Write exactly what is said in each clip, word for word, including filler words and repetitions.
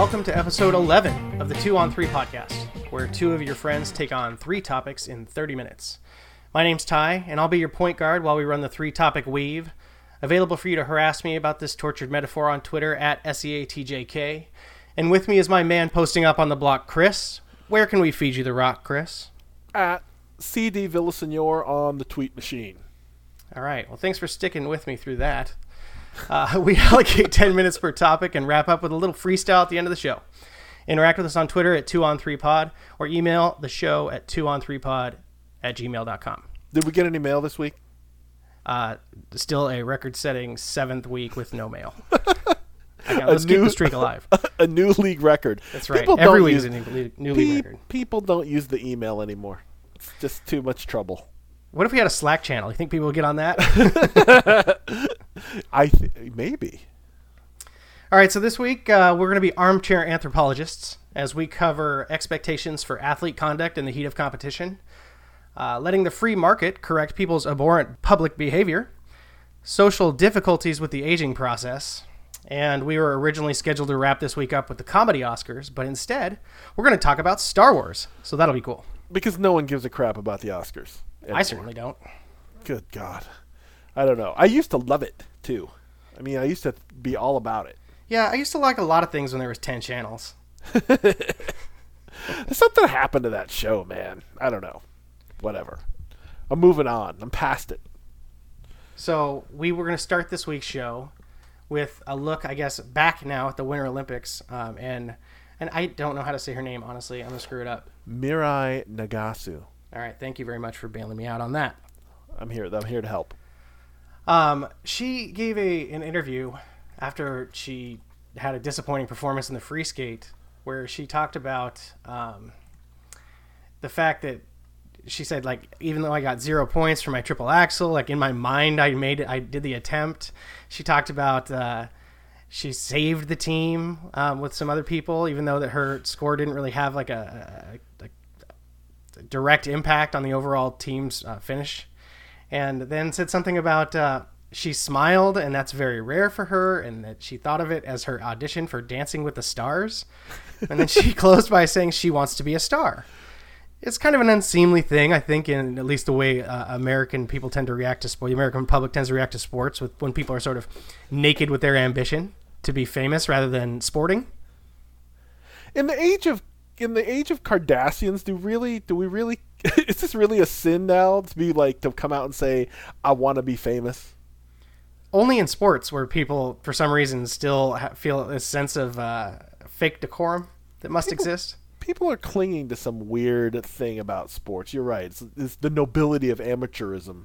Welcome to episode eleven of the two on three podcast, where two of your friends take on three topics in thirty minutes. My name's Ty, and I'll be your point guard while we run the three-topic weave. Available for you to harass me about this tortured metaphor on Twitter at S E A T J K. And with me is my man posting up on the block, Chris. Where can we feed you the rock, Chris? At C D Villasenor on the tweet machine. All right. Well, thanks for sticking with me through that. Uh, we allocate ten minutes per topic and wrap up with a little freestyle at the end of the show. Interact with us on Twitter at two on three pod or email the show at two on three pod at gmail dot com. Did we get any mail this week? Uh, still a record-setting seventh week with no mail. Hang on, let's new, keep the streak alive. A new league record. That's right. People Every week is a new, league, new pe- league record. People don't use the email anymore. It's just too much trouble. What if we had a Slack channel? You think people would get on that? I th- maybe. All right, so this week uh, we're going to be armchair anthropologists as we cover expectations for athlete conduct in the heat of competition, uh, letting the free market correct people's abhorrent public behavior, social difficulties with the aging process, and we were originally scheduled to wrap this week up with the comedy Oscars, but instead we're going to talk about Star Wars, so that'll be cool. Because no one gives a crap about the Oscars. Anymore. I certainly don't. Good God. I don't know. I used to love it, too. I mean, I used to be all about it. Yeah, I used to like a lot of things when there was ten channels. Something happened to that show, man. I don't know. Whatever. I'm moving on. I'm past it. So we were going to start this week's show with a look, I guess, back now at the Winter Olympics. Um, and and I don't know how to say her name, honestly. I'm going to screw it up. Mirai Nagasu. All right. Thank you very much for bailing me out on that. I'm here. I'm here to help. Um, she gave a an interview after she had a disappointing performance in the free skate, where she talked about um, the fact that she said, like, even though I got zero points for my triple axel, like in my mind I made it, I did the attempt. She talked about uh, she saved the team um, with some other people, even though that her score didn't really have like a, a, a direct impact on the overall team's uh, finish. And then said something about uh, she smiled, and that's very rare for her, and that she thought of it as her audition for Dancing with the Stars. And then she closed by saying she wants to be a star. It's kind of an unseemly thing, I think, in at least the way uh, American people tend to react to sports. The American public tends to react to sports with when people are sort of naked with their ambition to be famous rather than sporting. In the age of in the age of Kardashians, do really do we really? Is this really a sin now to be like to come out and say I want to be famous? Only in sports, where people for some reason still ha- feel a sense of uh, fake decorum that must people, exist. People are clinging to some weird thing about sports. You're right. It's, it's the nobility of amateurism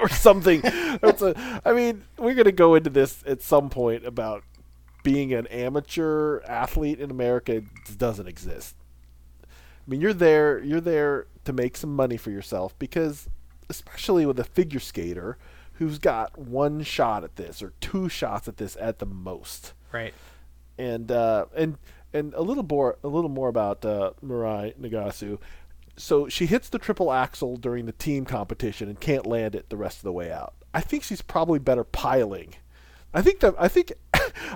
or something. It's a, I mean, we're going to go into this at some point about being an amateur athlete in America doesn't exist. I mean, you're there. You're there to make some money for yourself, because especially with a figure skater who's got one shot at this or two shots at this at the most. Right. And uh, and and a little more a little more about uh, Mirai Nagasu. So she hits the triple axel during the team competition and can't land it the rest of the way out. I think she's probably better piling. I think that I think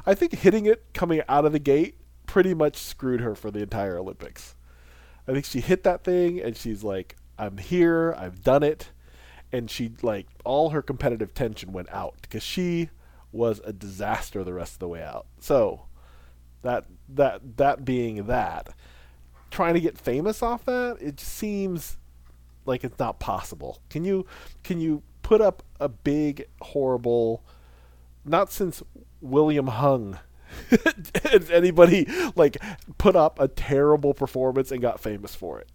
I think hitting it coming out of the gate pretty much screwed her for the entire Olympics. I think she hit that thing, and she's like, I'm here, I've done it. And she, like, all her competitive tension went out, because she was a disaster the rest of the way out. So, that that that being that, trying to get famous off that, it seems like it's not possible. Can you can you put up a big, horrible, not since William Hung, did anybody like put up a terrible performance and got famous for it?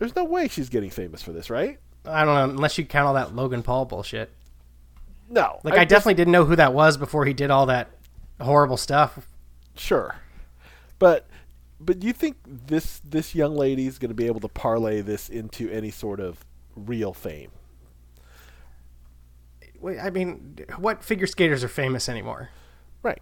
There's no way she's getting famous for this, right? I don't know, unless you count all that Logan Paul bullshit. No, like I, I just, definitely didn't know who that was before he did all that horrible stuff. Sure, but but you think this this young lady's going to be able to parlay this into any sort of real fame? I mean, what figure skaters are famous anymore? Right.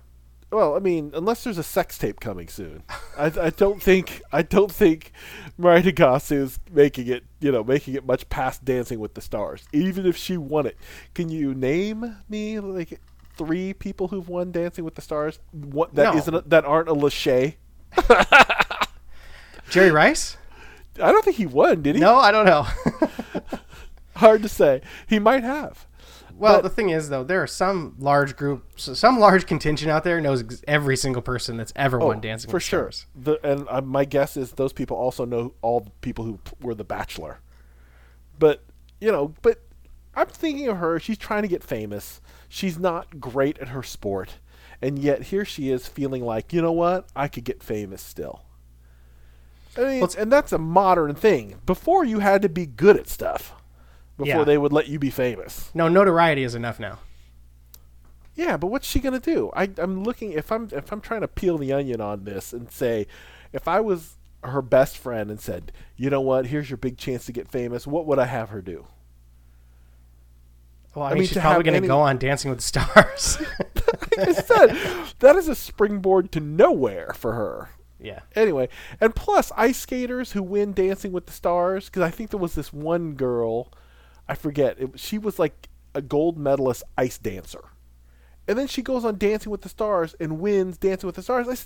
Well, I mean, unless there's a sex tape coming soon, I, I don't think I don't think Mirai Nagasu is making it, you know, making it much past Dancing with the Stars. Even if she won it, can you name me like three people who've won Dancing with the Stars? What that no. isn't that aren't a Lachey? Jerry Rice? I don't think he won, did he? No, I don't know. Hard to say. He might have. Well, but the thing is, though, there are some large group, some large contingent out there knows every single person that's ever oh, won Dancing with the Stars. For sure. The, and uh, my guess is those people also know all the people who were The Bachelor. But, you know, but I'm thinking of her. She's trying to get famous. She's not great at her sport. And yet here she is feeling like, you know what? I could get famous still. I mean, well, and that's a modern thing. Before, you had to be good at stuff before yeah. they would let you be famous. No, notoriety is enough now. Yeah, but what's she gonna do? I, I'm looking if I'm if I'm trying to peel the onion on this and say, if I was her best friend and said, you know what, here's your big chance to get famous, what would I have her do? Well, I, I mean, mean, she's probably gonna any... go on Dancing with the Stars. Like I said, that is a springboard to nowhere for her. Yeah. Anyway, and plus ice skaters who win Dancing with the Stars, because I think there was this one girl, I forget, it, she was like a gold medalist ice dancer, and then she goes on Dancing with the Stars and wins Dancing with the Stars. I,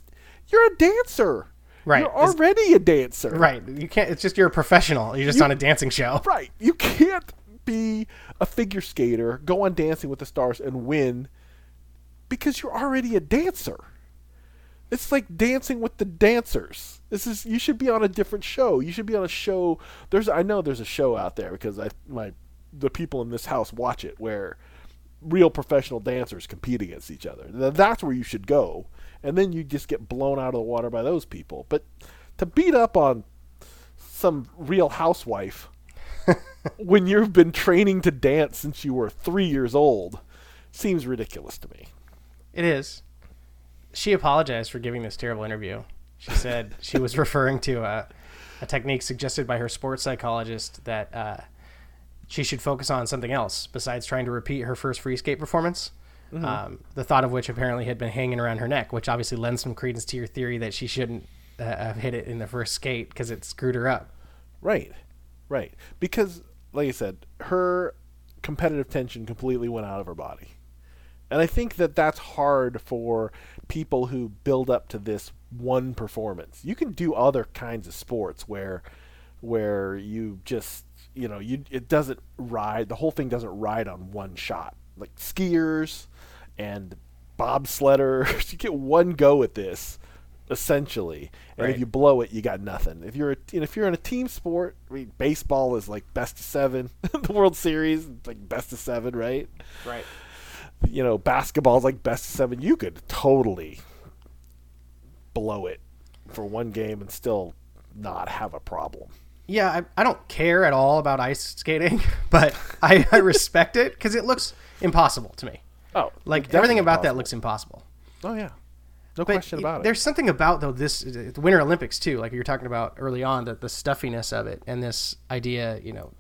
you're a dancer, right? You're already it's, a dancer, right? You can't. It's just you're a professional. You're just you, on a dancing show, right? You can't be a figure skater, go on Dancing with the Stars, and win because you're already a dancer. It's like Dancing with the Dancers. This is you should be on a different show. You should be on a show. There's I know there's a show out there because I my the people in this house watch it where real professional dancers compete against each other. That's where you should go, and then you just get blown out of the water by those people. But to beat up on some real housewife when you've been training to dance since you were three years old seems ridiculous to me. It is. She apologized for giving this terrible interview. She said she was referring to a, a technique suggested by her sports psychologist that uh, she should focus on something else besides trying to repeat her first free skate performance, mm-hmm. um, the thought of which apparently had been hanging around her neck, which obviously lends some credence to your theory that she shouldn't uh, have hit it in the first skate because it screwed her up. Right, right. Because, like I said, her competitive tension completely went out of her body. And I think that that's hard for people who build up to this one performance. You can do other kinds of sports where where you just, you know, you it doesn't ride, the whole thing doesn't ride on one shot. Like skiers and bobsledders, you get one go at this, essentially. And right. if you blow it, you got nothing. If you're a, you know, if you're in a team sport, I mean, baseball is like best of seven. The World Series, like best of seven, right? Right. You know, basketball's like best of seven. You could totally blow it for one game and still not have a problem. Yeah, I, I don't care at all about ice skating, but I, I respect it because it looks impossible to me. Oh, like everything about impossible. that looks impossible. Oh yeah, no but question about it. There's something about though this the Winter Olympics too, like you were talking about early on, that the stuffiness of it and this idea, you know,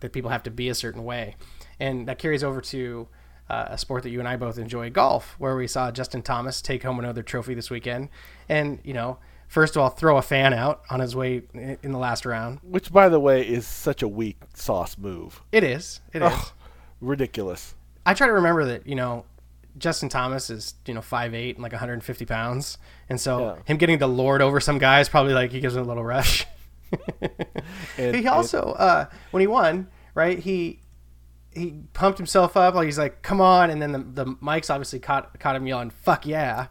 that people have to be a certain way, and that carries over to. Uh, a sport that you and I both enjoy, golf, where we saw Justin Thomas take home another trophy this weekend. And, you know, first of all, throw a fan out on his way in the last round. Which, by the way, is such a weak sauce move. It is. It Ugh, is. Ridiculous. I try to remember that, you know, Justin Thomas is, you know, five eight and like one hundred fifty pounds. And so yeah. him getting the lord over some guy is probably like he gives him a little rush. and, he also, and... uh, when he won, right, he... he pumped himself up, like he's like, come on. And then the, the mics obviously caught caught him yelling, fuck yeah,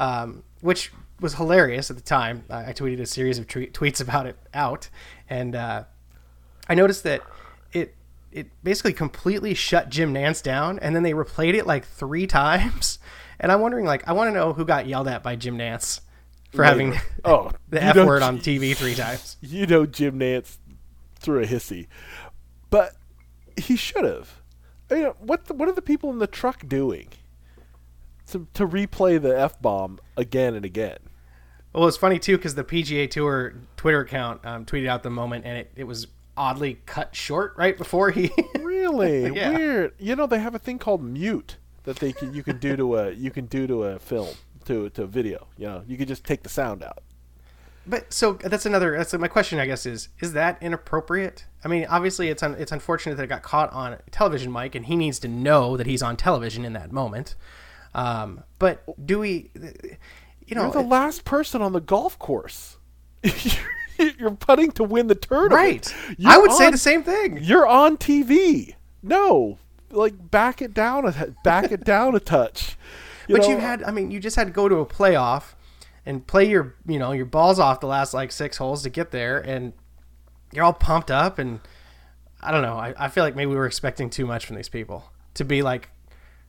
um, which was hilarious at the time. Uh, I tweeted a series of tre- tweets about it out. And uh, I noticed that it it basically completely shut Jim Nantz down. And then they replayed it like three times. And I'm wondering, like, I want to know who got yelled at by Jim Nantz for Later. having oh, the F word on T V three times. You know Jim Nantz threw a hissy. But... he should have. I mean, what the, what are the people in the truck doing to to replay the F-bomb again and again? Well, it's funny, too, because the P G A Tour Twitter account um, tweeted out the moment, and it, it was oddly cut short right before he... Really? yeah. Weird. You know, they have a thing called mute that they can, you can do to a you can do to a film, to to a video. You know, you can just take the sound out. But so that's another. That's my question. I guess is is that inappropriate? I mean, obviously it's un, it's unfortunate that it got caught on a television mic, and he needs to know that he's on television in that moment. Um, but do we? you know, you're the it, last person on the golf course. You're putting to win the tournament. Right. You're I would on, say the same thing. You're on T V. No, like back it down, a, back it down a touch. You but know? you had, I mean, you just had to go to a playoff and play your, you know, your balls off the last like six holes to get there, and you're all pumped up. And I don't know. I, I feel like maybe we were expecting too much from these people to be like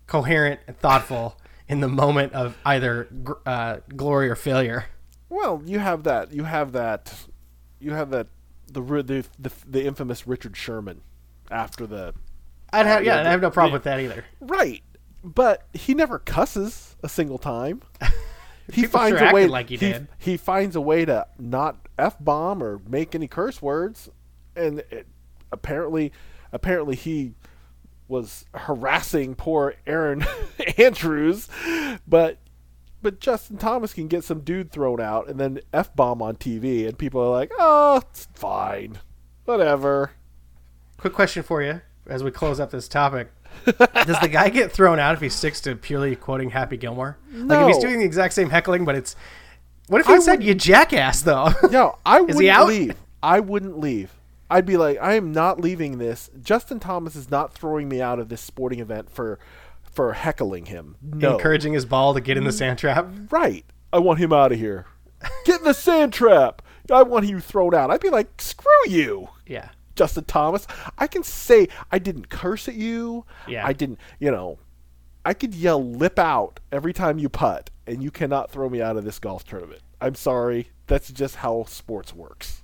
coherent and thoughtful in the moment of either uh, glory or failure. Well, you have that. You have that. You have that. The the the, the infamous Richard Sherman after the. I'd have yeah. You know, the, I have no problem the, with that either. Right, but he never cusses a single time. He people finds sure a way like he, he did. He finds a way to not F-bomb or make any curse words, and it, apparently, apparently he was harassing poor Aaron Andrews, but. But Justin Thomas can get some dude thrown out and then F-bomb on T V, and people are like, oh, it's fine. Whatever. Quick question for you as we close up this topic. Does the guy get thrown out if he sticks to purely quoting Happy Gilmore? No. Like, if he's doing the exact same heckling, but it's... What if he I said, would... you jackass, though? No, I wouldn't he out? leave. I wouldn't leave. I'd be like, I am not leaving this. Justin Thomas is not throwing me out of this sporting event for... for heckling him. No. Encouraging his ball to get in the sand trap. Right. I want him out of here. Get in the sand trap. I want you thrown out. I'd be like, screw you. Yeah. Justin Thomas. I can say I didn't curse at you. Yeah. I didn't, you know, I could yell lip out every time you putt, and you cannot throw me out of this golf tournament. I'm sorry. That's just how sports works.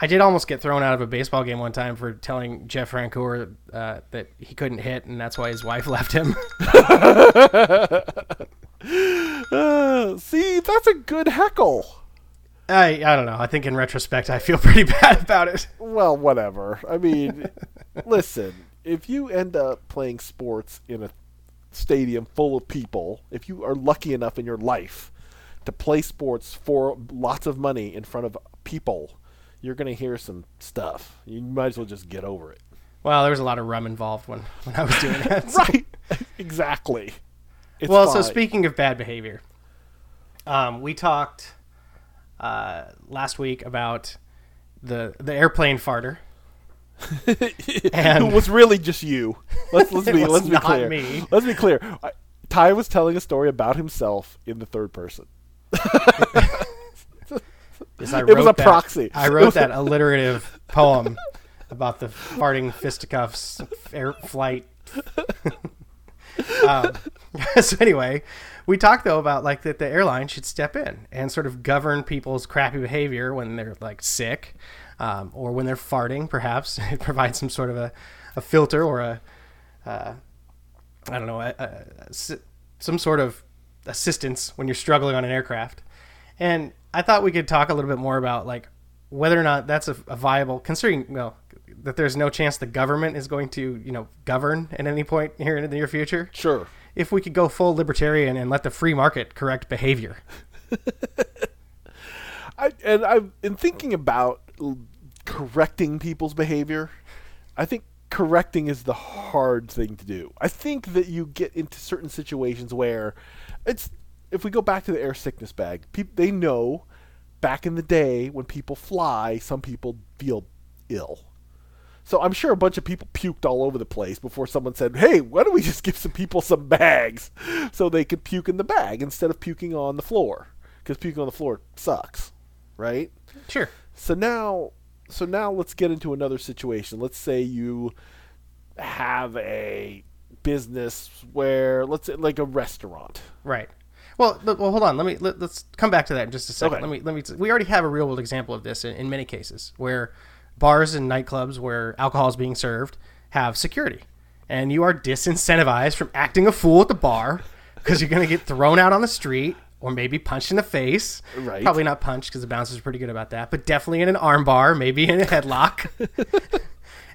I did almost get thrown out of a baseball game one time for telling Jeff Francoeur uh, that he couldn't hit, and that's why his wife left him. uh, see, that's a good heckle. I I don't know. I think in retrospect, I feel pretty bad about it. Well, whatever. I mean, listen, if you end up playing sports in a stadium full of people, if you are lucky enough in your life to play sports for lots of money in front of people, you're going to hear some stuff. You might as well just get over it. Well, there was a lot of rum involved when, when I was doing that. So. Right. Exactly. It's well, fine. So speaking of bad behavior, um, we talked uh, last week about the the airplane farter. And it was really just you. Let's, let's be, let's be clear. Me. Let's be clear. I, Ty was telling a story about himself in the third person. I wrote it was a that, proxy. I wrote that alliterative poem about the farting fisticuffs, air flight. um, so anyway, we talked though about like that the airline should step in and sort of govern people's crappy behavior when they're like sick um, or when they're farting. Perhaps it provides some sort of a, a filter or a uh, I don't know a, a, a, some sort of assistance when you're struggling on an aircraft. And I thought we could talk a little bit more about like whether or not that's a, a viable, considering, well, that there's no chance the government is going to, you know, govern at any point here in the near future. Sure. If we could go full libertarian and let the free market correct behavior. I, and I've in thinking about correcting people's behavior. I think correcting is the hard thing to do. I think that you get into certain situations where it's, if we go back to the air sickness bag, people, they know back in the day when people fly, some people feel ill. So I'm sure a bunch of people puked all over the place before someone said, hey, why don't we just give some people some bags so they could puke in the bag instead of puking on the floor, because puking on the floor sucks, right? Sure. So now, so now let's get into another situation. Let's say you have a business where, let's say, like a restaurant. Right. Well, well, hold on. Let me let, let's come back to that in just a second. Okay. Let me let me. We already have a real world example of this in, in many cases, where bars and nightclubs where alcohol is being served have security, and you are disincentivized from acting a fool at the bar because you're going to get thrown out on the street or maybe punched in the face. Right. Probably not punched because the bouncers are pretty good about that, but definitely in an arm bar, maybe in a headlock.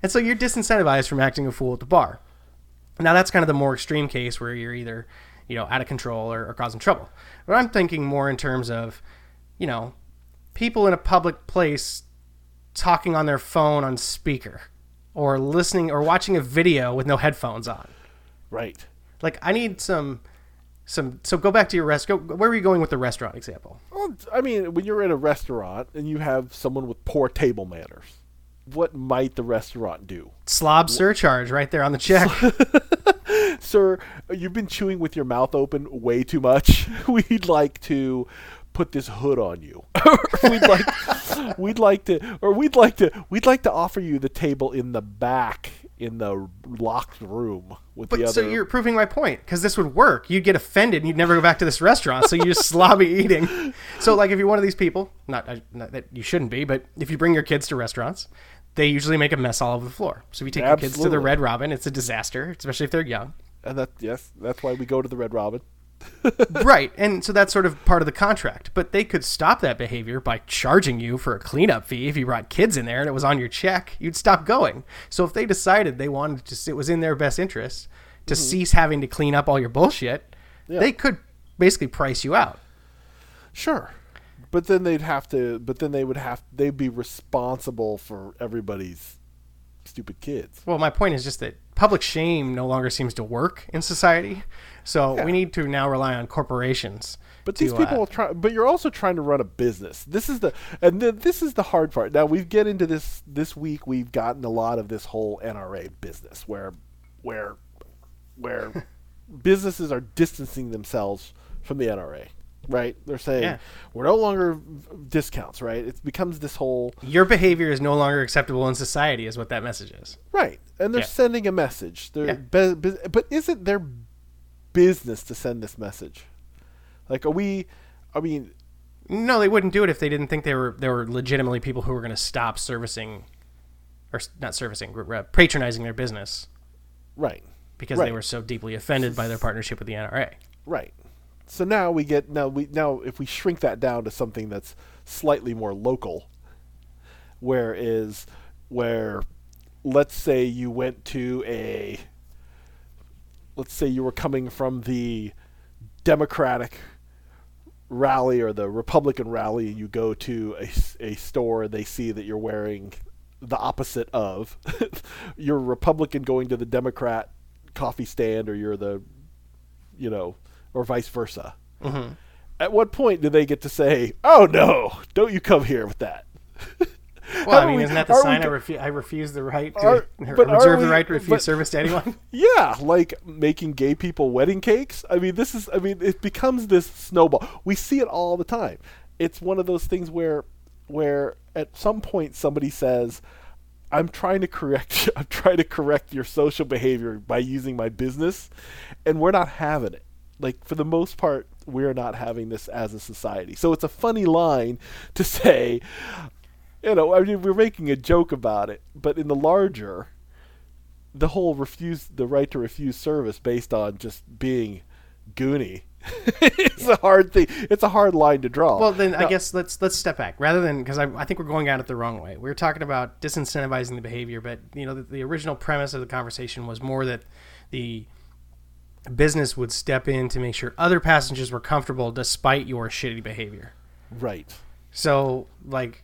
And so you're disincentivized from acting a fool at the bar. Now that's kind of the more extreme case where you're either, you know, out of control or, or causing trouble. But I'm thinking more in terms of, you know, people in a public place talking on their phone on speaker or listening or watching a video with no headphones on. Right. Like I need some some. So go back to your rest. Go, where were you going with the restaurant example? Well, I mean, when you're at a restaurant and you have someone with poor table manners, what might the restaurant do? Slob surcharge right there on the check. Sir, you've been chewing with your mouth open way too much. We'd like to put this hood on you. we'd like, we'd like to, or we'd like to, we'd like to offer you the table in the back in the locked room with but, the other. So you're proving my point, because this would work. You'd get offended and you'd never go back to this restaurant. So you just slobby eating. So like if you're one of these people, not, not that you shouldn't be, but if you bring your kids to restaurants, they usually make a mess all over the floor. So if you take Absolutely. your kids to the Red Robin, it's a disaster, especially if they're young. And that, yes, that's why we go to the Red Robin. Right. And so that's sort of part of the contract. But they could stop that behavior by charging you for a cleanup fee. If you brought kids in there and it was on your check, you'd stop going. So if they decided they wanted to, it was in their best interest to mm-hmm. cease having to clean up all your bullshit, yeah. they could basically price you out. Sure. But then they'd have to, but then they would have, they'd be responsible for everybody's stupid kids. Well, my point is just that public shame no longer seems to work in society. So yeah. we need to now rely on corporations. But to, these people uh, will try, but you're also trying to run a business. This is the, and the, this is the hard part. Now we've get into this, this week we've gotten a lot of this whole N R A business where, where, where businesses are distancing themselves from the N R A. Right, they're saying yeah. we're no longer discounts. Right, it becomes this whole your behavior is no longer acceptable in society is what that message is. Right, and they're yeah. sending a message. They're yeah. be, be, but is it their business to send this message? Like, are we? I mean, no, they wouldn't do it if they didn't think they were there were legitimately people who were going to stop servicing, or not servicing, patronizing their business. Right, because right. they were so deeply offended by their partnership with the N R A. Right. So now we get now we now if we shrink that down to something that's slightly more local, where is where let's say you went to a let's say you were coming from the Democratic rally or the Republican rally, you go to a, a store, they see that you're wearing the opposite of you're Republican going to the Democrat coffee stand, or you're the you know or vice versa. Mm-hmm. At what point do they get to say, "Oh no, don't you come here with that"? Well, I mean, we, isn't that the sign? We, I, refu- I refuse the right to are, but reserve we, the right to refuse but, service to anyone. Yeah, like making gay people wedding cakes. I mean, this is. I mean, it becomes this snowball. We see it all the time. It's one of those things where, where at some point somebody says, I'm trying to correct I'm trying to correct your social behavior by using my business, and we're not having it. Like, for the most part, we're not having this as a society. So it's a funny line to say, you know, I mean, we're making a joke about it, but in the larger, the whole refuse, the right to refuse service based on just being goony, it's yeah. a hard thing. It's a hard line to draw. Well, then now, I guess let's let's step back rather than, because I, I think we're going at it the wrong way. We were talking about disincentivizing the behavior, but, you know, the, the original premise of the conversation was more that the business would step in to make sure other passengers were comfortable despite your shitty behavior. Right. So, like,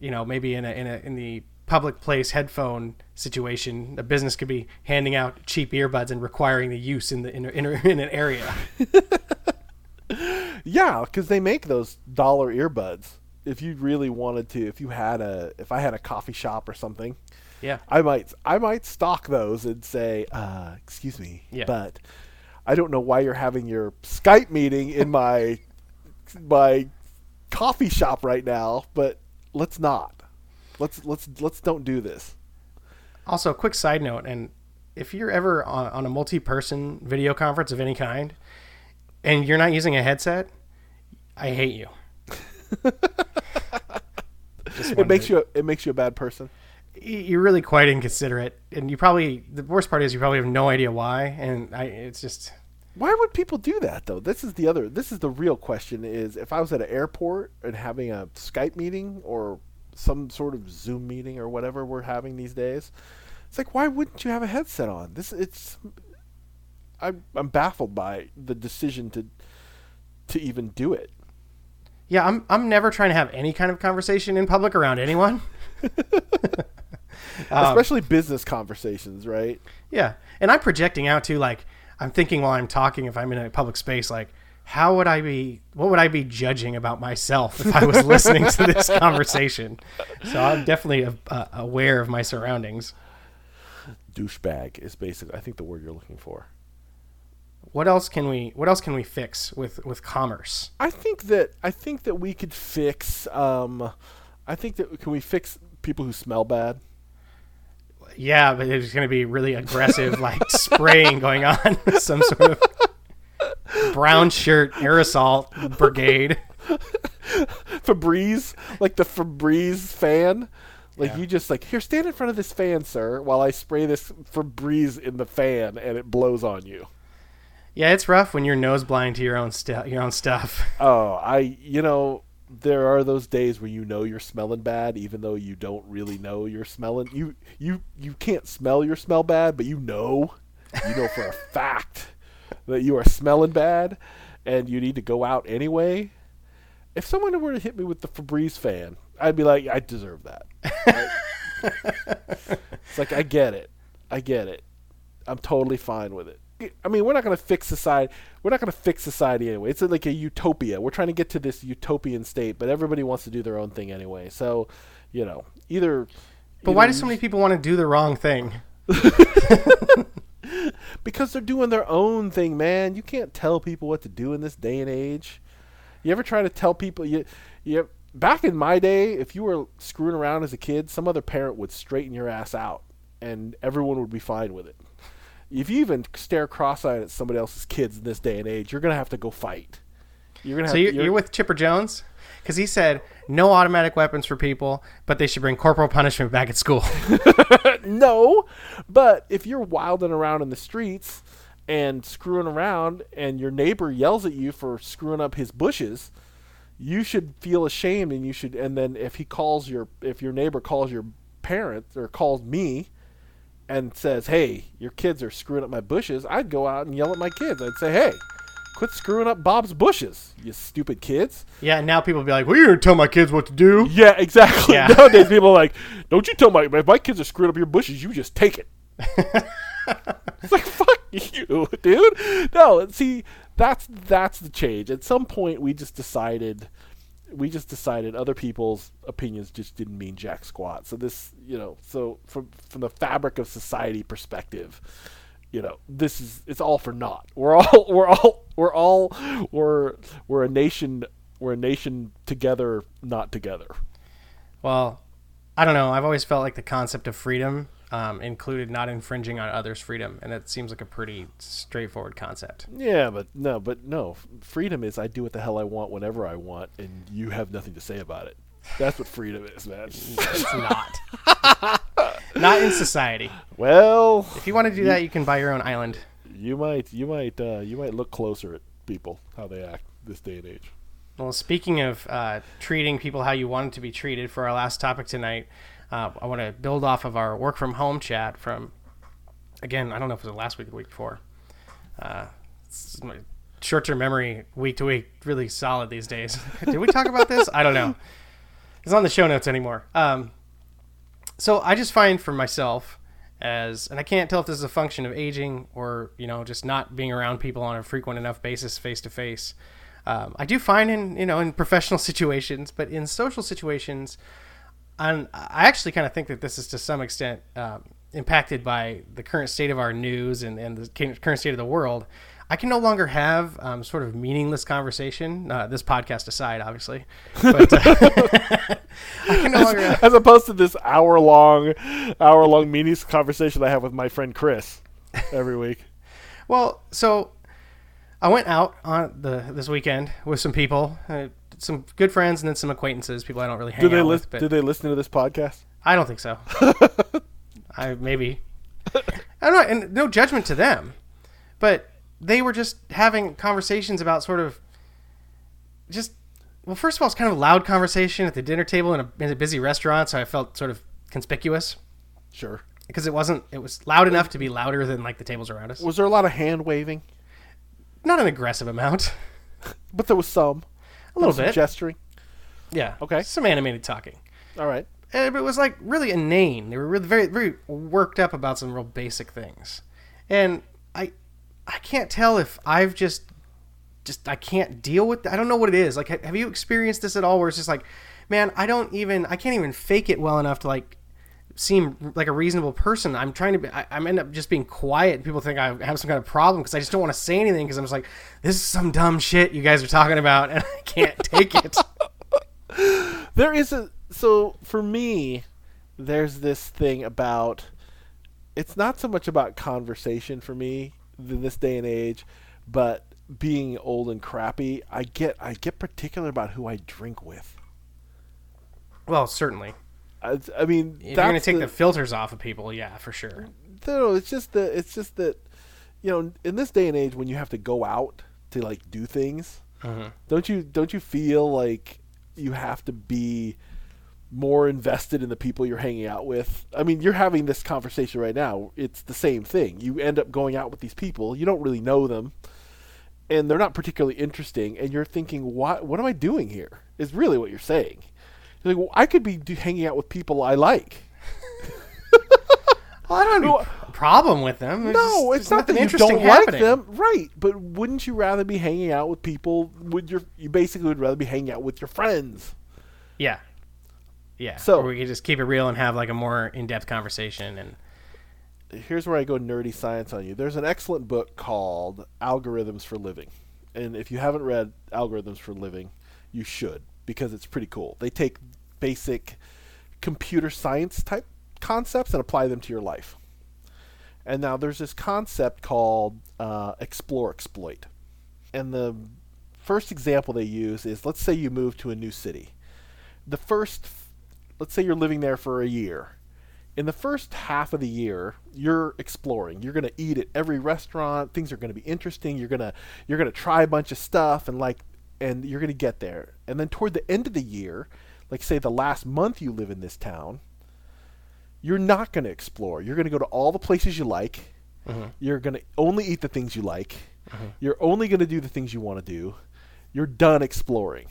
you know, maybe in a in a in the public place headphone situation, a business could be handing out cheap earbuds and requiring the use in the in in, in an area. Yeah, because they make those dollar earbuds. If you really wanted to, if you had a, if I had a coffee shop or something. Yeah, I might I might stock those and say, uh, excuse me, yeah. but I don't know why you're having your Skype meeting in my my coffee shop right now. But let's not. Let's let's let's don't do this. Also, a quick side note, and if you're ever on, on a multi-person video conference of any kind, and you're not using a headset, I hate you. It makes you it makes you a bad person. You're really quite inconsiderate, and you probably the worst part is you probably have no idea why. And I, it's just why would people do that though? This is the other. This is the real question: is if I was at an airport and having a Skype meeting or some sort of Zoom meeting or whatever we're having these days, it's like why wouldn't you have a headset on? This it's I'm I'm baffled by the decision to to even do it. Yeah, I'm I'm never trying to have any kind of conversation in public around anyone. Especially um, business conversations, right? Yeah. And I'm projecting out to like, I'm thinking while I'm talking, if I'm in a public space, like, how would I be, what would I be judging about myself if I was listening to this conversation? So I'm definitely uh, aware of my surroundings. Douchebag is basically, I think, the word you're looking for. What else can we, what else can we fix with, with commerce? I think that, I think that we could fix, um, I think that, can we fix people who smell bad? Yeah, but it's going to be really aggressive, like spraying going on, some sort of brown shirt aerosol brigade. Febreze, like the Febreze fan. Like, yeah. You just like, here, stand in front of this fan, sir, while I spray this Febreze in the fan and it blows on you. Yeah, it's rough when you're nose blind to your own, stu- your own stuff. Oh, I, you know, there are those days where you know you're smelling bad, even though you don't really know you're smelling. You you, you can't smell your smell bad, but you know. You know for a fact that you are smelling bad and you need to go out anyway. If someone were to hit me with the Febreze fan, I'd be like, I deserve that. Right? It's like, I get it. I get it. I'm totally fine with it. I mean, we're not going to fix society. We're not going to fix society anyway. It's like a utopia. We're trying to get to this utopian state, but everybody wants to do their own thing anyway. So, you know, either. But why do so many people want to do the wrong thing? Because they're doing their own thing, man. You can't tell people what to do in this day and age. You ever try to tell people? You, you. Back in my day, if you were screwing around as a kid, some other parent would straighten your ass out, and everyone would be fine with it. If you even stare cross-eyed at somebody else's kids in this day and age, you're going to have to go fight. You're gonna. So have you're, to, you're, you're with Chipper Jones? Because he said, no automatic weapons for people, but they should bring corporal punishment back at school. No, but if you're wilding around in the streets and screwing around and your neighbor yells at you for screwing up his bushes, you should feel ashamed, and you should. And then if he calls your, if your neighbor calls your parents or calls me, and says, hey, your kids are screwing up my bushes, I'd go out and yell at my kids. I'd say, hey, quit screwing up Bob's bushes, you stupid kids. Yeah, and now people be like, well, you didn't tell my kids what to do. Yeah, exactly. Yeah. Nowadays, people are like, don't you tell my, if my kids are screwing up your bushes, you just take it. It's like, fuck you, dude. No, see, that's that's the change. At some point, we just decided, we just decided other people's opinions just didn't mean jack squat. So this, you know, so from from the fabric of society perspective, you know, this is, it's all for naught. We're all, we're all, we're all, we're, we're a nation, we're a nation together, not together. Well, I don't know. I've always felt like the concept of freedom um, included not infringing on others' freedom. And that seems like a pretty straightforward concept. Yeah, but no, but no. Freedom is I do what the hell I want whenever I want, and you have nothing to say about it. That's what freedom is, man. It's not. Not in society. Well, if you want to do you, that, you can buy your own island. You might, you might, uh, you might look closer at people, how they act this day and age. Well, speaking of uh, treating people how you wanted to be treated, for our last topic tonight, uh, I want to build off of our work from home chat from, again, I don't know if it was last week or the week before. Uh, it's my short-term memory week to week really solid these days. Did we talk about this? I don't know. It's not on the show notes anymore. Um, so I just find for myself as, and I can't tell if this is a function of aging or, you know, just not being around people on a frequent enough basis, face to face. I do find in, you know, in professional situations, but in social situations, I'm, I actually kind of think that this is to some extent um, impacted by the current state of our news and, and the current state of the world. I can no longer have um, sort of meaningless conversation. Uh, this podcast aside, obviously, but uh, I can no longer have... as opposed to this hour-long, hour-long meaningless conversation I have with my friend Chris every week. Well, so I went out on the this weekend with some people, uh, some good friends, and then some acquaintances, people I don't really hang do they out li- with. But... do they listen to this podcast? I don't think so. I maybe. I don't know, and no judgment to them, but. They were just having conversations about sort of just, well, first of all, it's kind of a loud conversation at the dinner table in a, in a busy restaurant. So I felt sort of conspicuous. Sure. Because it wasn't, it was loud enough to be louder than like the tables around us. Was there a lot of hand waving? Not an aggressive amount. But there was some. A little bit. Some gesturing. Yeah. Okay. Some animated talking. All right. And it was like really inane. They were really very, very worked up about some real basic things. And I, I can't tell if I've just, just, I can't deal with, I don't know what it is. Like, have you experienced this at all where it's just like, man, I don't even, I can't even fake it well enough to like seem like a reasonable person. I'm trying to be, I, I'm end up just being quiet. People think I have some kind of problem because I just don't want to say anything because I'm just like, this is some dumb shit you guys are talking about and I can't take it. There is a, so for me, there's this thing about, it's not so much about conversation for me in this day and age, but being old and crappy, I get I get particular about who I drink with. Well, certainly. I, I mean, if you're going to take the, the filters off of people, yeah, for sure. No, it's just that it's just that, you know, in this day and age, when you have to go out to like do things, mm-hmm. don't you don't you feel like you have to be more invested in the people you're hanging out with? I mean, you're having this conversation right now. It's the same thing. You end up going out with these people. You don't really know them, and they're not particularly interesting. And you're thinking, what What am I doing here? Is really what you're saying. You're like, well, I could be do- hanging out with people I like. Well, I don't have a problem with them. There's no, just, it's not that you don't happening. Like them, right? But wouldn't you rather be hanging out with people? Would your you basically would rather be hanging out with your friends? Yeah. Yeah, so, or we could just keep it real and have like a more in-depth conversation. And here's where I go nerdy science on you. There's an excellent book called Algorithms for Living. And if you haven't read Algorithms for Living, you should, because it's pretty cool. They take basic computer science type concepts and apply them to your life. And now there's this concept called uh, explore exploit. And the first example they use is, let's say you move to a new city. The first Let's say you're living there for a year. In the first half of the year, you're exploring. You're going to eat at every restaurant. Things are going to be interesting. You're going to you're going to try a bunch of stuff and like and you're going to get there. And then toward the end of the year, like say the last month you live in this town, you're not going to explore. You're going to go to all the places you like. Mm-hmm. You're going to only eat the things you like. Mm-hmm. You're only going to do the things you want to do. You're done exploring.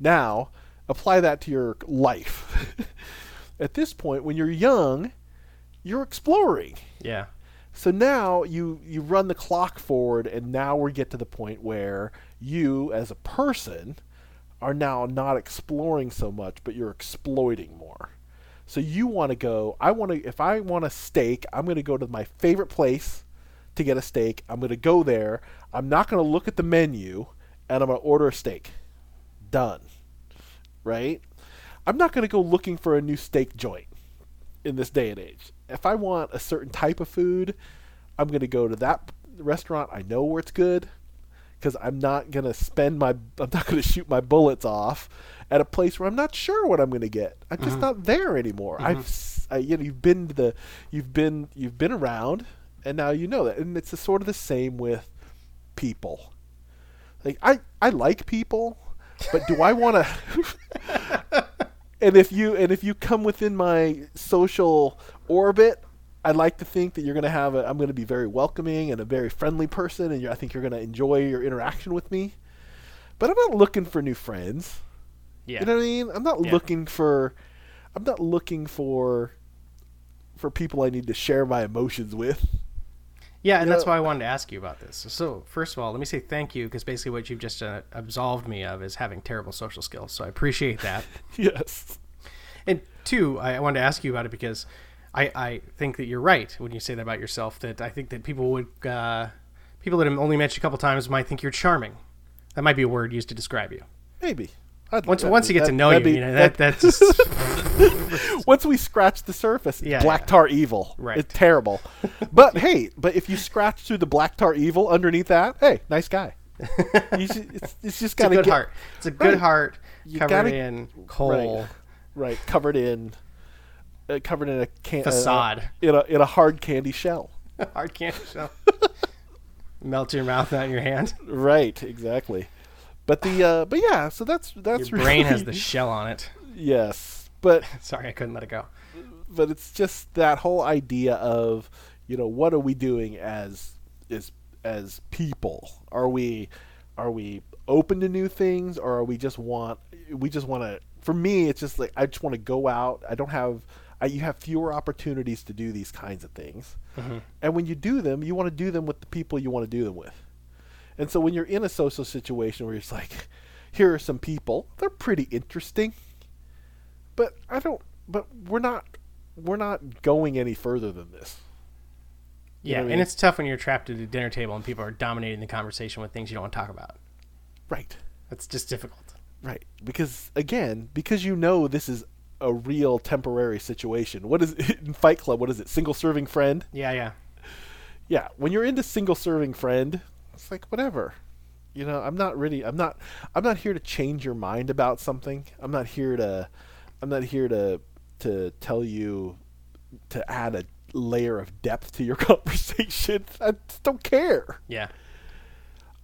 Now, apply that to your life. At this point, when you're young, you're exploring. Yeah. So now you, you run the clock forward, and now we get to the point where you, as a person, are now not exploring so much, but you're exploiting more. So you want to go, I want to, if I want a steak, I'm going to go to my favorite place to get a steak. I'm going to go there. I'm not going to look at the menu, and I'm going to order a steak. Done. Right? I'm not going to go looking for a new steak joint in this day and age. If I want a certain type of food, I'm going to go to that restaurant. I know where it's good because I'm not going to spend my, I'm not going to shoot my bullets off at a place where I'm not sure what I'm going to get. I'm just mm-hmm. not there anymore. Mm-hmm. I've, I, you know, you've been to the, you've been, you've been around and now you know that. And it's a, sort of the same with people. Like I, I like people. But do I want to? and if you and if you come within my social orbit, I like to think that you're going to have. A, I'm going to be very welcoming and a very friendly person, and you're, I think you're going to enjoy your interaction with me. But I'm not looking for new friends. Yeah, you know what I mean. I'm not yeah. looking for. I'm not looking for. For people I need to share my emotions with. Yeah, and you that's know, why I wanted to ask you about this. So, so, first of all, let me say thank you, because basically what you've just uh, absolved me of is having terrible social skills, so I appreciate that. Yes. And two, I, I wanted to ask you about it because I, I think that you're right when you say that about yourself, that I think that people would, uh, people that have only met you a couple times might think you're charming. That might be a word used to describe you. Maybe. I'd, once once be, you get that, to know you, be, you know, that, that, that's just... Once we scratch the surface, it's yeah, black yeah. tar evil. Right. It's terrible. But, hey, but if you scratch through the black tar evil underneath that, hey, nice guy. You should, it's, it's just got a good get, heart. It's a good right. heart you covered gotta, in coal. Right, right. Covered in uh, covered in a... Can, Facade. Uh, in, a, in a hard candy shell. Hard candy shell. Melt your mouth, not your hand. Right, exactly. But the uh, but yeah, so that's that's your brain really, has the shell on it. Yes, but sorry, I couldn't let it go. But it's just that whole idea of, you know, what are we doing as as as people? Are we are we open to new things, or are we just want we just want to? For me, it's just like I just want to go out. I don't have. uh, you have fewer opportunities to do these kinds of things. Mm-hmm. And when you do them, you want to do them with the people you want to do them with. And so when you're in a social situation where it's like, here are some people, they're pretty interesting, but I don't, but we're not, we're not going any further than this. You yeah, know what I mean? And it's tough when you're trapped at a dinner table and people are dominating the conversation with things you don't want to talk about. Right. That's just difficult. Right. Because, again, because you know this is a real temporary situation. What is it in Fight Club? What is it? Single serving friend? Yeah, yeah. Yeah. When you're into single serving friend, it's like, whatever. You know, I'm not really, I'm not, I'm not here to change your mind about something. I'm not here to, I'm not here to, to tell you to add a layer of depth to your conversation. I just don't care. Yeah.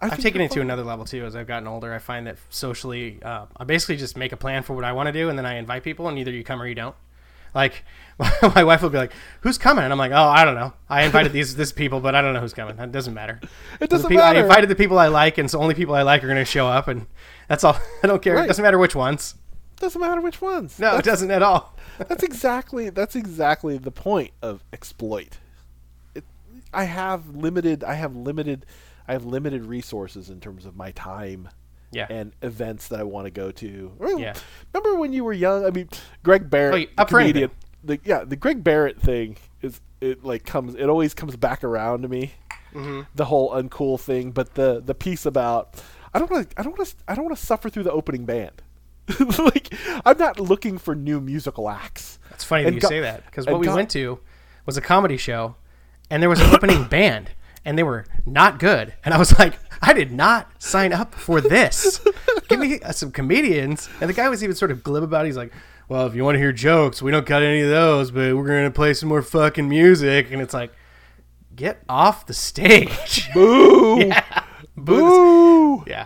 I I've taken it to another level too. As I've gotten older, I find that socially, uh, I basically just make a plan for what I want to do, and then I invite people, and either you come or you don't. Like, my wife will be like, "Who's coming?" And I'm like, "Oh, I don't know. I invited these this people, but I don't know who's coming. That doesn't matter. It doesn't people, matter. I invited the people I like, and so only people I like are going to show up, and that's all. I don't care. Right. It doesn't matter which ones. Doesn't matter which ones. No, that's, it doesn't at all. that's exactly that's exactly the point of exploit. It, I have limited. I have limited. I have limited resources in terms of my time yeah. and events that I want to go to. Remember, yeah. remember when you were young? I mean, Greg Barrett, oh, yeah, the comedian. The, yeah, the Greg Barrett thing is it like comes. It always comes back around to me. Mm-hmm. The whole uncool thing, but the, the piece about I don't want I don't want to I don't want to suffer through the opening band. Like, I'm not looking for new musical acts. That's funny and that you go- say that because what we go- went to was a comedy show, and there was an opening band. And they were not good. And I was like, I did not sign up for this. Give me some comedians. And the guy was even sort of glib about it. He's like, well, if you want to hear jokes, we don't cut any of those, but we're going to play some more fucking music. And it's like, get off the stage. Boo. yeah. Boo. Boo. Yeah.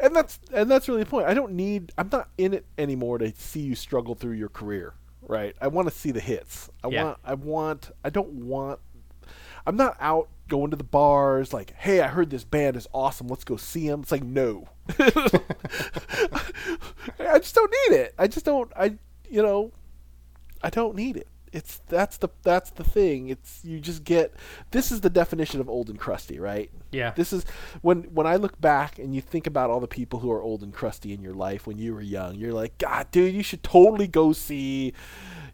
And that's, and that's really the point. I don't need, I'm not in it anymore to see you struggle through your career. Right. I want to see the hits. I yeah. want, I want, I don't want, I'm not out going to the bars like, hey, I heard this band is awesome, let's go see them. It's like, no. I just don't need it. I just don't, I, you know, I don't need it. It's, that's the, that's the thing. It's, you just get, this is the definition of old and crusty, right? Yeah. This is, when, when I look back and you think about all the people who are old and crusty in your life when you were young, you're like, God, dude, you should totally go see,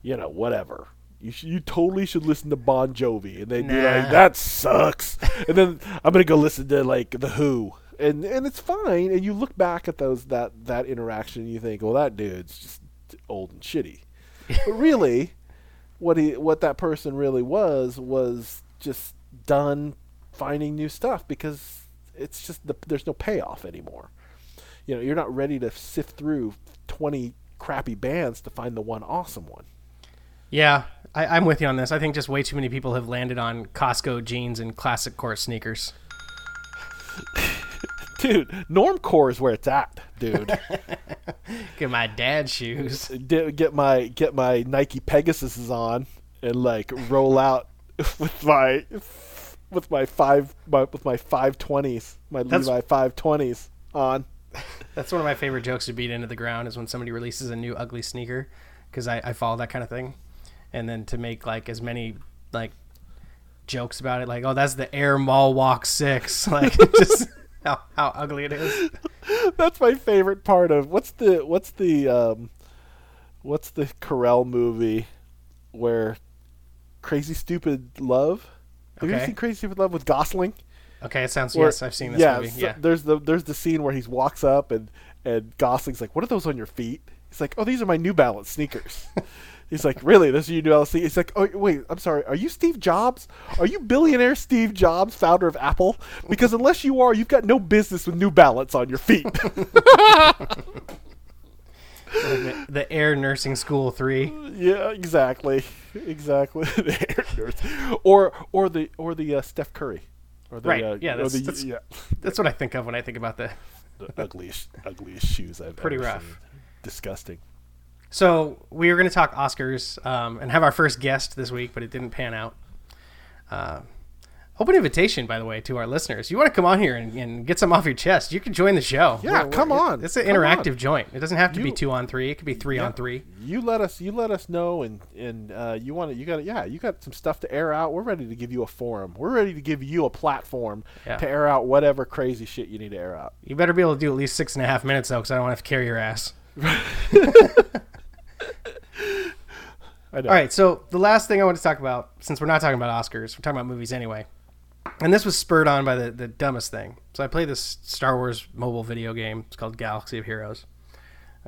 you know, whatever. You should, you totally should listen to Bon Jovi, and they'd nah. be like, "That sucks." And then I'm gonna go listen to like the Who, and and it's fine. And you look back at those that that interaction, and you think, "Well, that dude's just old and shitty." But really, what he what that person really was was just done finding new stuff because it's just the, there's no payoff anymore. You know, you're not ready to sift through twenty crappy bands to find the one awesome one. Yeah. I, I'm with you on this. I think just way too many people have landed on Costco jeans and classic core sneakers. Dude, normcore is where it's at, dude. Get my dad's shoes. Get my get my Nike Pegasuses on and like roll out with my with my five my, with my five twenties, my That's, Levi five twenties on. That's one of my favorite jokes to beat into the ground is when somebody releases a new ugly sneaker because I, I follow that kind of thing. And then to make like as many like jokes about it, like, oh, that's the Air Mall Walk six, like just how, how ugly it is. That's my favorite part of what's the what's the um, what's the Carell movie where Crazy Stupid Love? Have okay. you ever seen Crazy Stupid Love with Gosling? Okay, it sounds where, yes, I've seen this yeah, movie. So yeah, there's the there's the scene where he walks up and and Gosling's like, "What are those on your feet?" He's like, "Oh, these are my New Balance sneakers." He's like, really? This is your new L L C? He's like, oh, wait, I'm sorry. Are you Steve Jobs? Are you billionaire Steve Jobs, founder of Apple? Because unless you are, you've got no business with New Balance on your feet. the, the Air Nursing School three. Yeah, exactly. Exactly. The Air Nurse. Or, or the, or the uh, Steph Curry. Or the, right. Uh, yeah, that's, or the, that's, yeah. That's what I think of when I think about the... the ugliest, ugliest shoes I've Pretty ever rough. Seen. Disgusting. So we were going to talk Oscars um, and have our first guest this week, but it didn't pan out. Uh, Open invitation, by the way, to our listeners. You want to come on here and, and get some off your chest, you can join the show. Yeah, we're, come we're, on. It's an come interactive on. joint. It doesn't have to you, be two on three. It could be three yeah, on three. You let us you let us know, and and uh, you want to, you got yeah, you got some stuff to air out. We're ready to give you a forum. We're ready to give you a platform yeah. to air out whatever crazy shit you need to air out. You better be able to do at least six and a half minutes, though, because I don't want to have to carry your ass. I know. All right, so the last thing I want to talk about, since we're not talking about Oscars, we're talking about movies anyway. And this was spurred on by the, the dumbest thing. So I played this Star Wars mobile video game. It's called Galaxy of Heroes.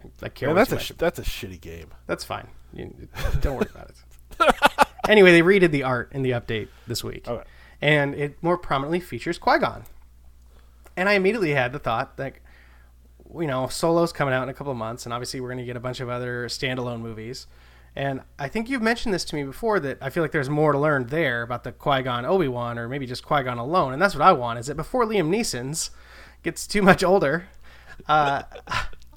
I, I care Man, that's, a sh- that's a shitty game. That's fine. You, don't worry about it. Anyway, they redid the art in the update this week. Okay. And it more prominently features Qui-Gon. And I immediately had the thought that, you know, Solo's coming out in a couple of months, and obviously we're going to get a bunch of other standalone movies. And I think you've mentioned this to me before, that I feel like there's more to learn there about the Qui-Gon Obi-Wan, or maybe just Qui-Gon alone. And that's what I want, is that before Liam Neeson's gets too much older, uh,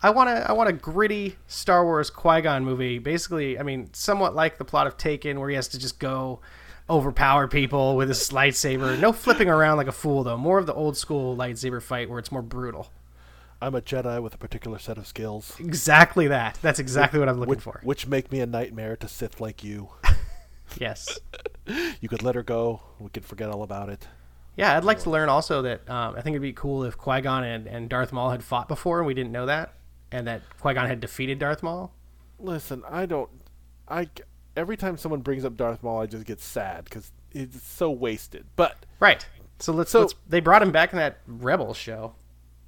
I want to I want a gritty Star Wars Qui-Gon movie. Basically, I mean, somewhat like the plot of Taken, where he has to just go overpower people with his lightsaber. No flipping around like a fool, though. More of the old school lightsaber fight where it's more brutal. I'm a Jedi with a particular set of skills. Exactly that. That's exactly what I'm looking which, for. Which make me a nightmare to Sith like you. Yes. You could let her go. We could forget all about it. Yeah, I'd like to learn also that um, I think it'd be cool if Qui-Gon and, and Darth Maul had fought before and we didn't know that, and that Qui-Gon had defeated Darth Maul. Listen, I don't... I, every time someone brings up Darth Maul, I just get sad because it's so wasted. But Right. So let's, so let's... They brought him back in that Rebels show.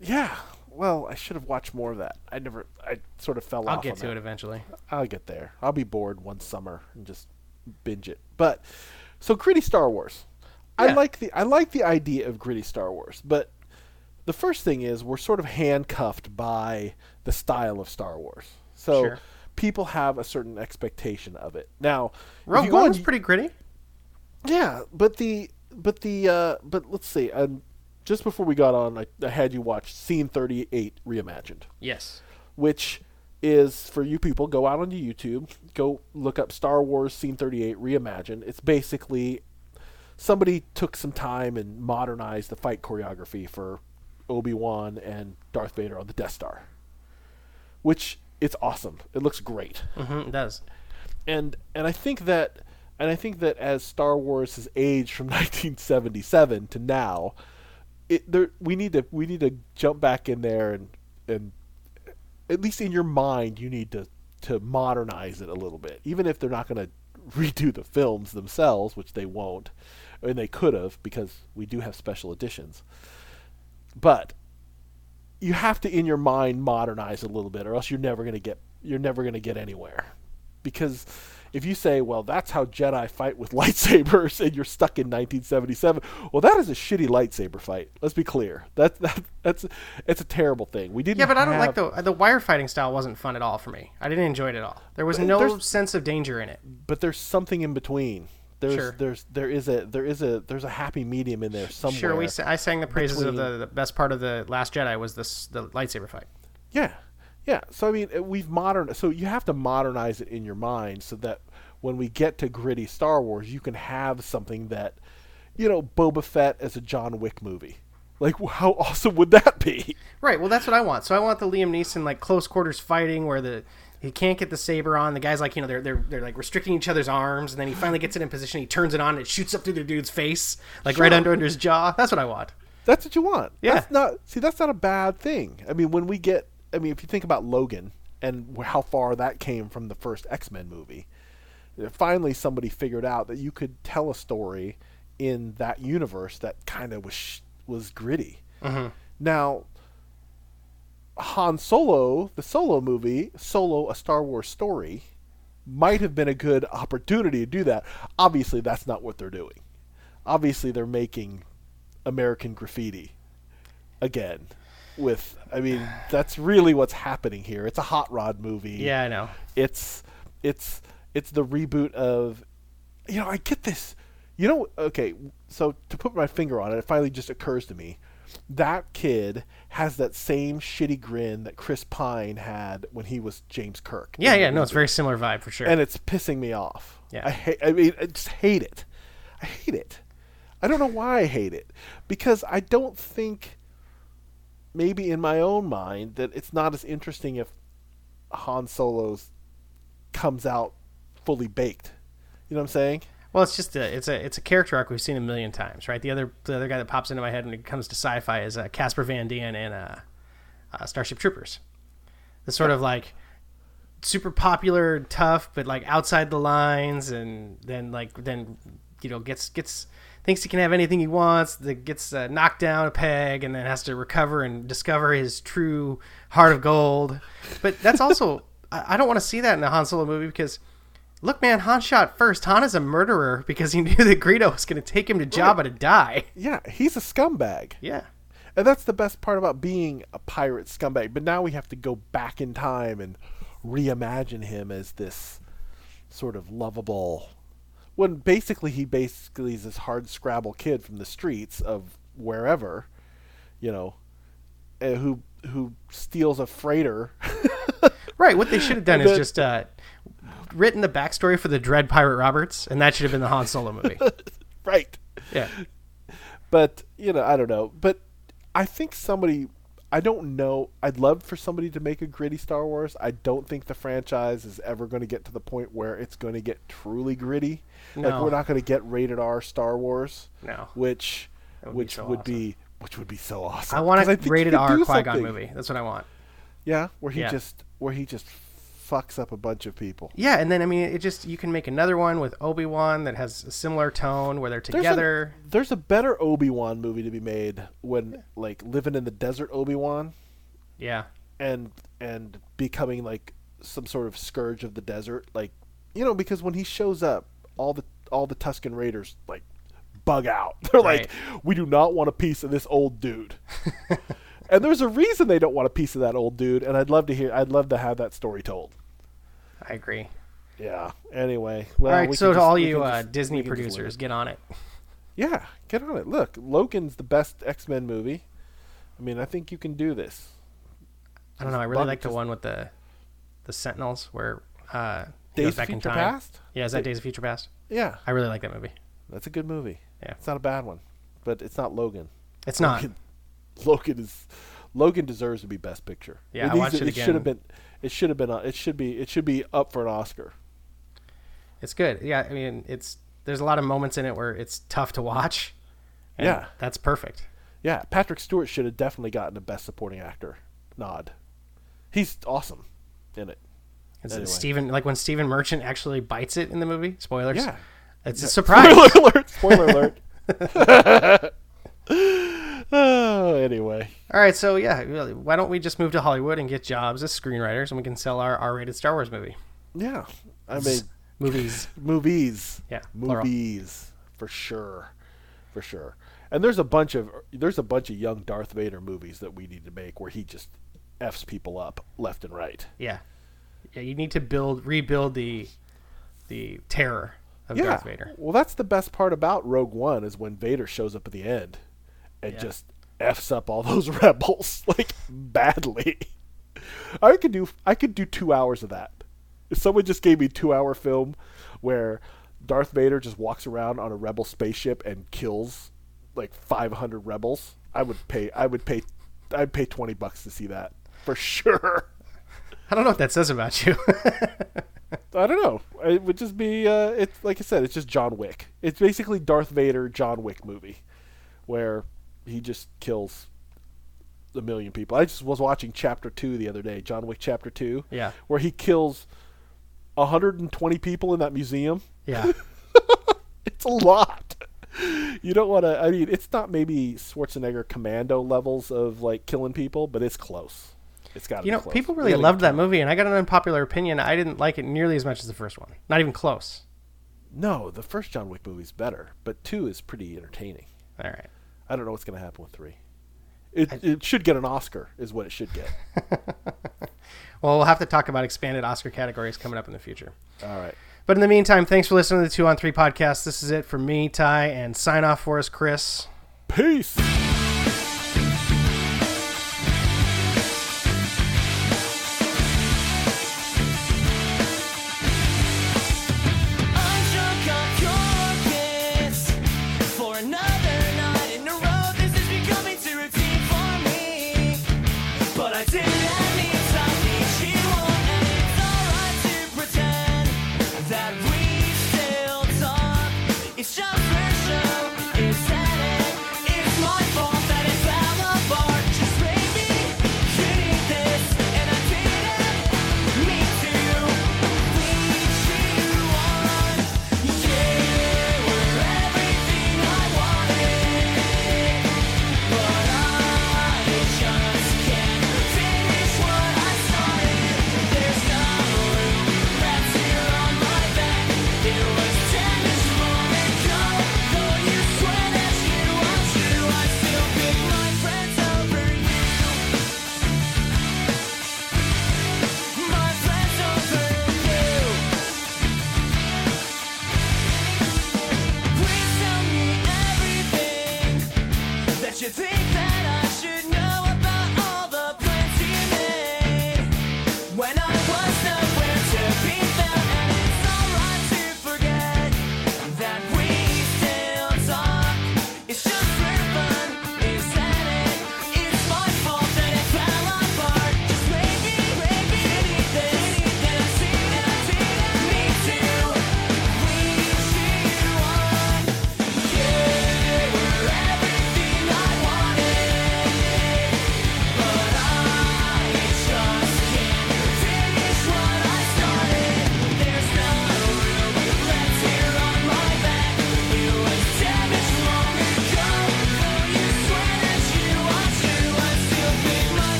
Yeah. Well, I should have watched more of that. I never, I sort of fell I'll off. I'll get to that. It eventually. I'll get there. I'll be bored one summer and just binge it. But so gritty Star Wars. Yeah. I like the I like the idea of gritty Star Wars, but the first thing is we're sort of handcuffed by the style of Star Wars. So sure. People have a certain expectation of it. Now, Rogue One is pretty gritty. Yeah, but the but the uh, but let's see. Um, Just before we got on, I, I had you watch Scene thirty-eight Reimagined. Yes. Which is, for you people, go out onto YouTube, go look up Star Wars Scene thirty-eight Reimagined. It's basically somebody took some time and modernized the fight choreography for Obi-Wan and Darth Vader on the Death Star. Which, it's awesome. It looks great. Mm-hmm, it does. And and I think that and I think that as Star Wars has aged from nineteen seventy-seven to now... It, there, we need to we need to jump back in there and and at least in your mind you need to, to modernize it a little bit, even if they're not going to redo the films themselves, which they won't, and they could have because we do have special editions. But you have to in your mind modernize a little bit, or else you're never going to get you're never going to get anywhere. Because if you say, well, that's how Jedi fight with lightsabers, and you're stuck in nineteen seventy-seven, well, that is a shitty lightsaber fight. Let's be clear. That, that that's it's a terrible thing. We didn't. Yeah, but I don't have... like the the wire fighting style wasn't fun at all for me. I didn't enjoy it at all. There was no there's, sense of danger in it. But there's something in between. There's sure. there's there is a there is a there's a happy medium in there somewhere. Sure, we I sang the praises between... of the, the best part of the Last Jedi was this the lightsaber fight. Yeah. Yeah, so I mean, we've modern. So you have to modernize it in your mind so that when we get to gritty Star Wars, you can have something that, you know, Boba Fett as a John Wick movie. Like, how awesome would that be? Right. Well, that's what I want. So I want the Liam Neeson like close quarters fighting where the he can't get the saber on. The guy's like, you know, they're they're they're like restricting each other's arms, and then he finally gets it in position. He turns it on, and it shoots up through the dude's face, like sure. right under under his jaw. That's what I want. That's what you want. Yeah. That's not see, that's not a bad thing. I mean, when we get. I mean, if you think about Logan and how far that came from the first X-Men movie, finally somebody figured out that you could tell a story in that universe that kind of was was gritty. Mm-hmm. Now, Han Solo, the Solo movie, Solo, A Star Wars Story, might have been a good opportunity to do that. Obviously, that's not what they're doing. Obviously, they're making American Graffiti again. With, I mean, that's really what's happening here. It's a hot rod movie. Yeah, I know. It's, it's, it's the reboot of, you know, I get this. You know, okay, so to put my finger on it, it finally just occurs to me. That kid has that same shitty grin that Chris Pine had when he was James Kirk. Yeah, yeah, no, it's a very similar vibe for sure. And it's pissing me off. Yeah. I hate, I mean, I just hate it. I hate it. I don't know why I hate it, because I don't think, maybe in my own mind, that it's not as interesting if Han Solo's comes out fully baked. You know what I'm saying? Well, it's just a, it's a it's a character arc we've seen a million times, right? The other the other guy that pops into my head when it comes to sci-fi is uh, Casper Van Dien and uh, uh, Starship Troopers. The sort of like super popular, tough, but like outside the lines, and then like then you know gets gets thinks he can have anything he wants. That gets uh, knocked down a peg, and then has to recover and discover his true heart of gold. But that's also I, I don't want to see that in a Han Solo movie because. Look, man, Han shot first. Han is a murderer because he knew that Greedo was going to take him to Jabba to die. Yeah, he's a scumbag. Yeah. And that's the best part about being a pirate scumbag. But now we have to go back in time and reimagine him as this sort of lovable... When basically he basically is this hard-scrabble kid from the streets of wherever, you know, who who steals a freighter. Right, what they should have done is just... Uh, written the backstory for the Dread Pirate Roberts, and that should have been the Han Solo movie. Right. Yeah. But, you know, I don't know. But I think somebody, I don't know. I'd love for somebody to make a gritty Star Wars. I don't think the franchise is ever going to get to the point where it's going to get truly gritty. No. Like, we're not going to get rated R Star Wars. No. Which would, which be, so would awesome. be which would be so awesome. I want a rated R Qui-Gon movie. That's what I want. Yeah, where he yeah. just where he just fucks up a bunch of people. Yeah, and then I mean, it just you can make another one with Obi-Wan that has a similar tone where they're together. There's a, there's a better Obi-Wan movie to be made when yeah. like living in the desert Obi-Wan. Yeah. And and becoming like some sort of scourge of the desert, like you know, because when he shows up, all the all the Tusken Raiders like bug out. They're right. like, we do not want a piece of this old dude. And there's a reason they don't want a piece of that old dude, and I'd love to hear. I'd love to have that story told. I agree. Yeah. Anyway. Well, all right. We so to just, all you uh, just, Disney producers, get on it. Yeah, get on it. Look, Logan's the best X-Men movie. I mean, I think you can do this. I don't know. I really like just... the one with the the Sentinels where uh, he Days goes back of Future in time. Past. Yeah, is that Days of Future Past? Yeah. I really like that movie. That's a good movie. Yeah. It's not a bad one, but it's not Logan. It's not. Logan. Logan is, Logan deserves to be Best Picture. Yeah, I watched it, it again. Should have been, it should have been. It should be. It should be up for an Oscar. It's good. Yeah, I mean, it's there's a lot of moments in it where it's tough to watch. And yeah, that's perfect. Yeah, Patrick Stewart should have definitely gotten a Best Supporting Actor nod. He's awesome in it. Is anyway. it Steven, like when Steven Merchant actually bites it in the movie? Spoilers. Yeah, it's yeah. a surprise. Spoiler alert! Spoiler alert! Oh, anyway. All right, so yeah, why don't we just move to Hollywood and get jobs as screenwriters, and we can sell our R-rated Star Wars movie? Yeah, I mean movies, movies, yeah, movies plural. for sure, for sure. And there's a bunch of there's a bunch of young Darth Vader movies that we need to make where he just f's people up left and right. Yeah, yeah. You need to build rebuild the the terror of yeah. Darth Vader. Well, that's the best part about Rogue One is when Vader shows up at the end. And yeah. just f's up all those rebels like badly. I could do I could do two hours of that. If someone just gave me a two-hour film where Darth Vader just walks around on a rebel spaceship and kills like five hundred rebels, I would pay. I would pay. I'd pay twenty bucks to see that for sure. I don't know what that says about you. I don't know. It would just be. Uh, it's like I said. It's just John Wick. It's basically Darth Vader John Wick movie, where he just kills a million people. I just was watching Chapter Two the other day, John Wick Chapter Two. Yeah, where he kills one hundred twenty people in that museum. Yeah, it's a lot. You don't want to. I mean, it's not maybe Schwarzenegger Commando levels of like killing people, but it's close. It's got to. You know, be close. People really loved that movie, and I got an unpopular opinion. I didn't like it nearly as much as the first one. Not even close. No, the first John Wick movie's better, but two is pretty entertaining. All right. I don't know what's going to happen with three. It I, it should get an Oscar, is what it should get. Well, we'll have to talk about expanded Oscar categories coming up in the future. All right. But in the meantime, thanks for listening to the Two on Three podcast. This is it for me, Ty, and sign off for us, Chris. Peace. I took off your kiss for nothing. It's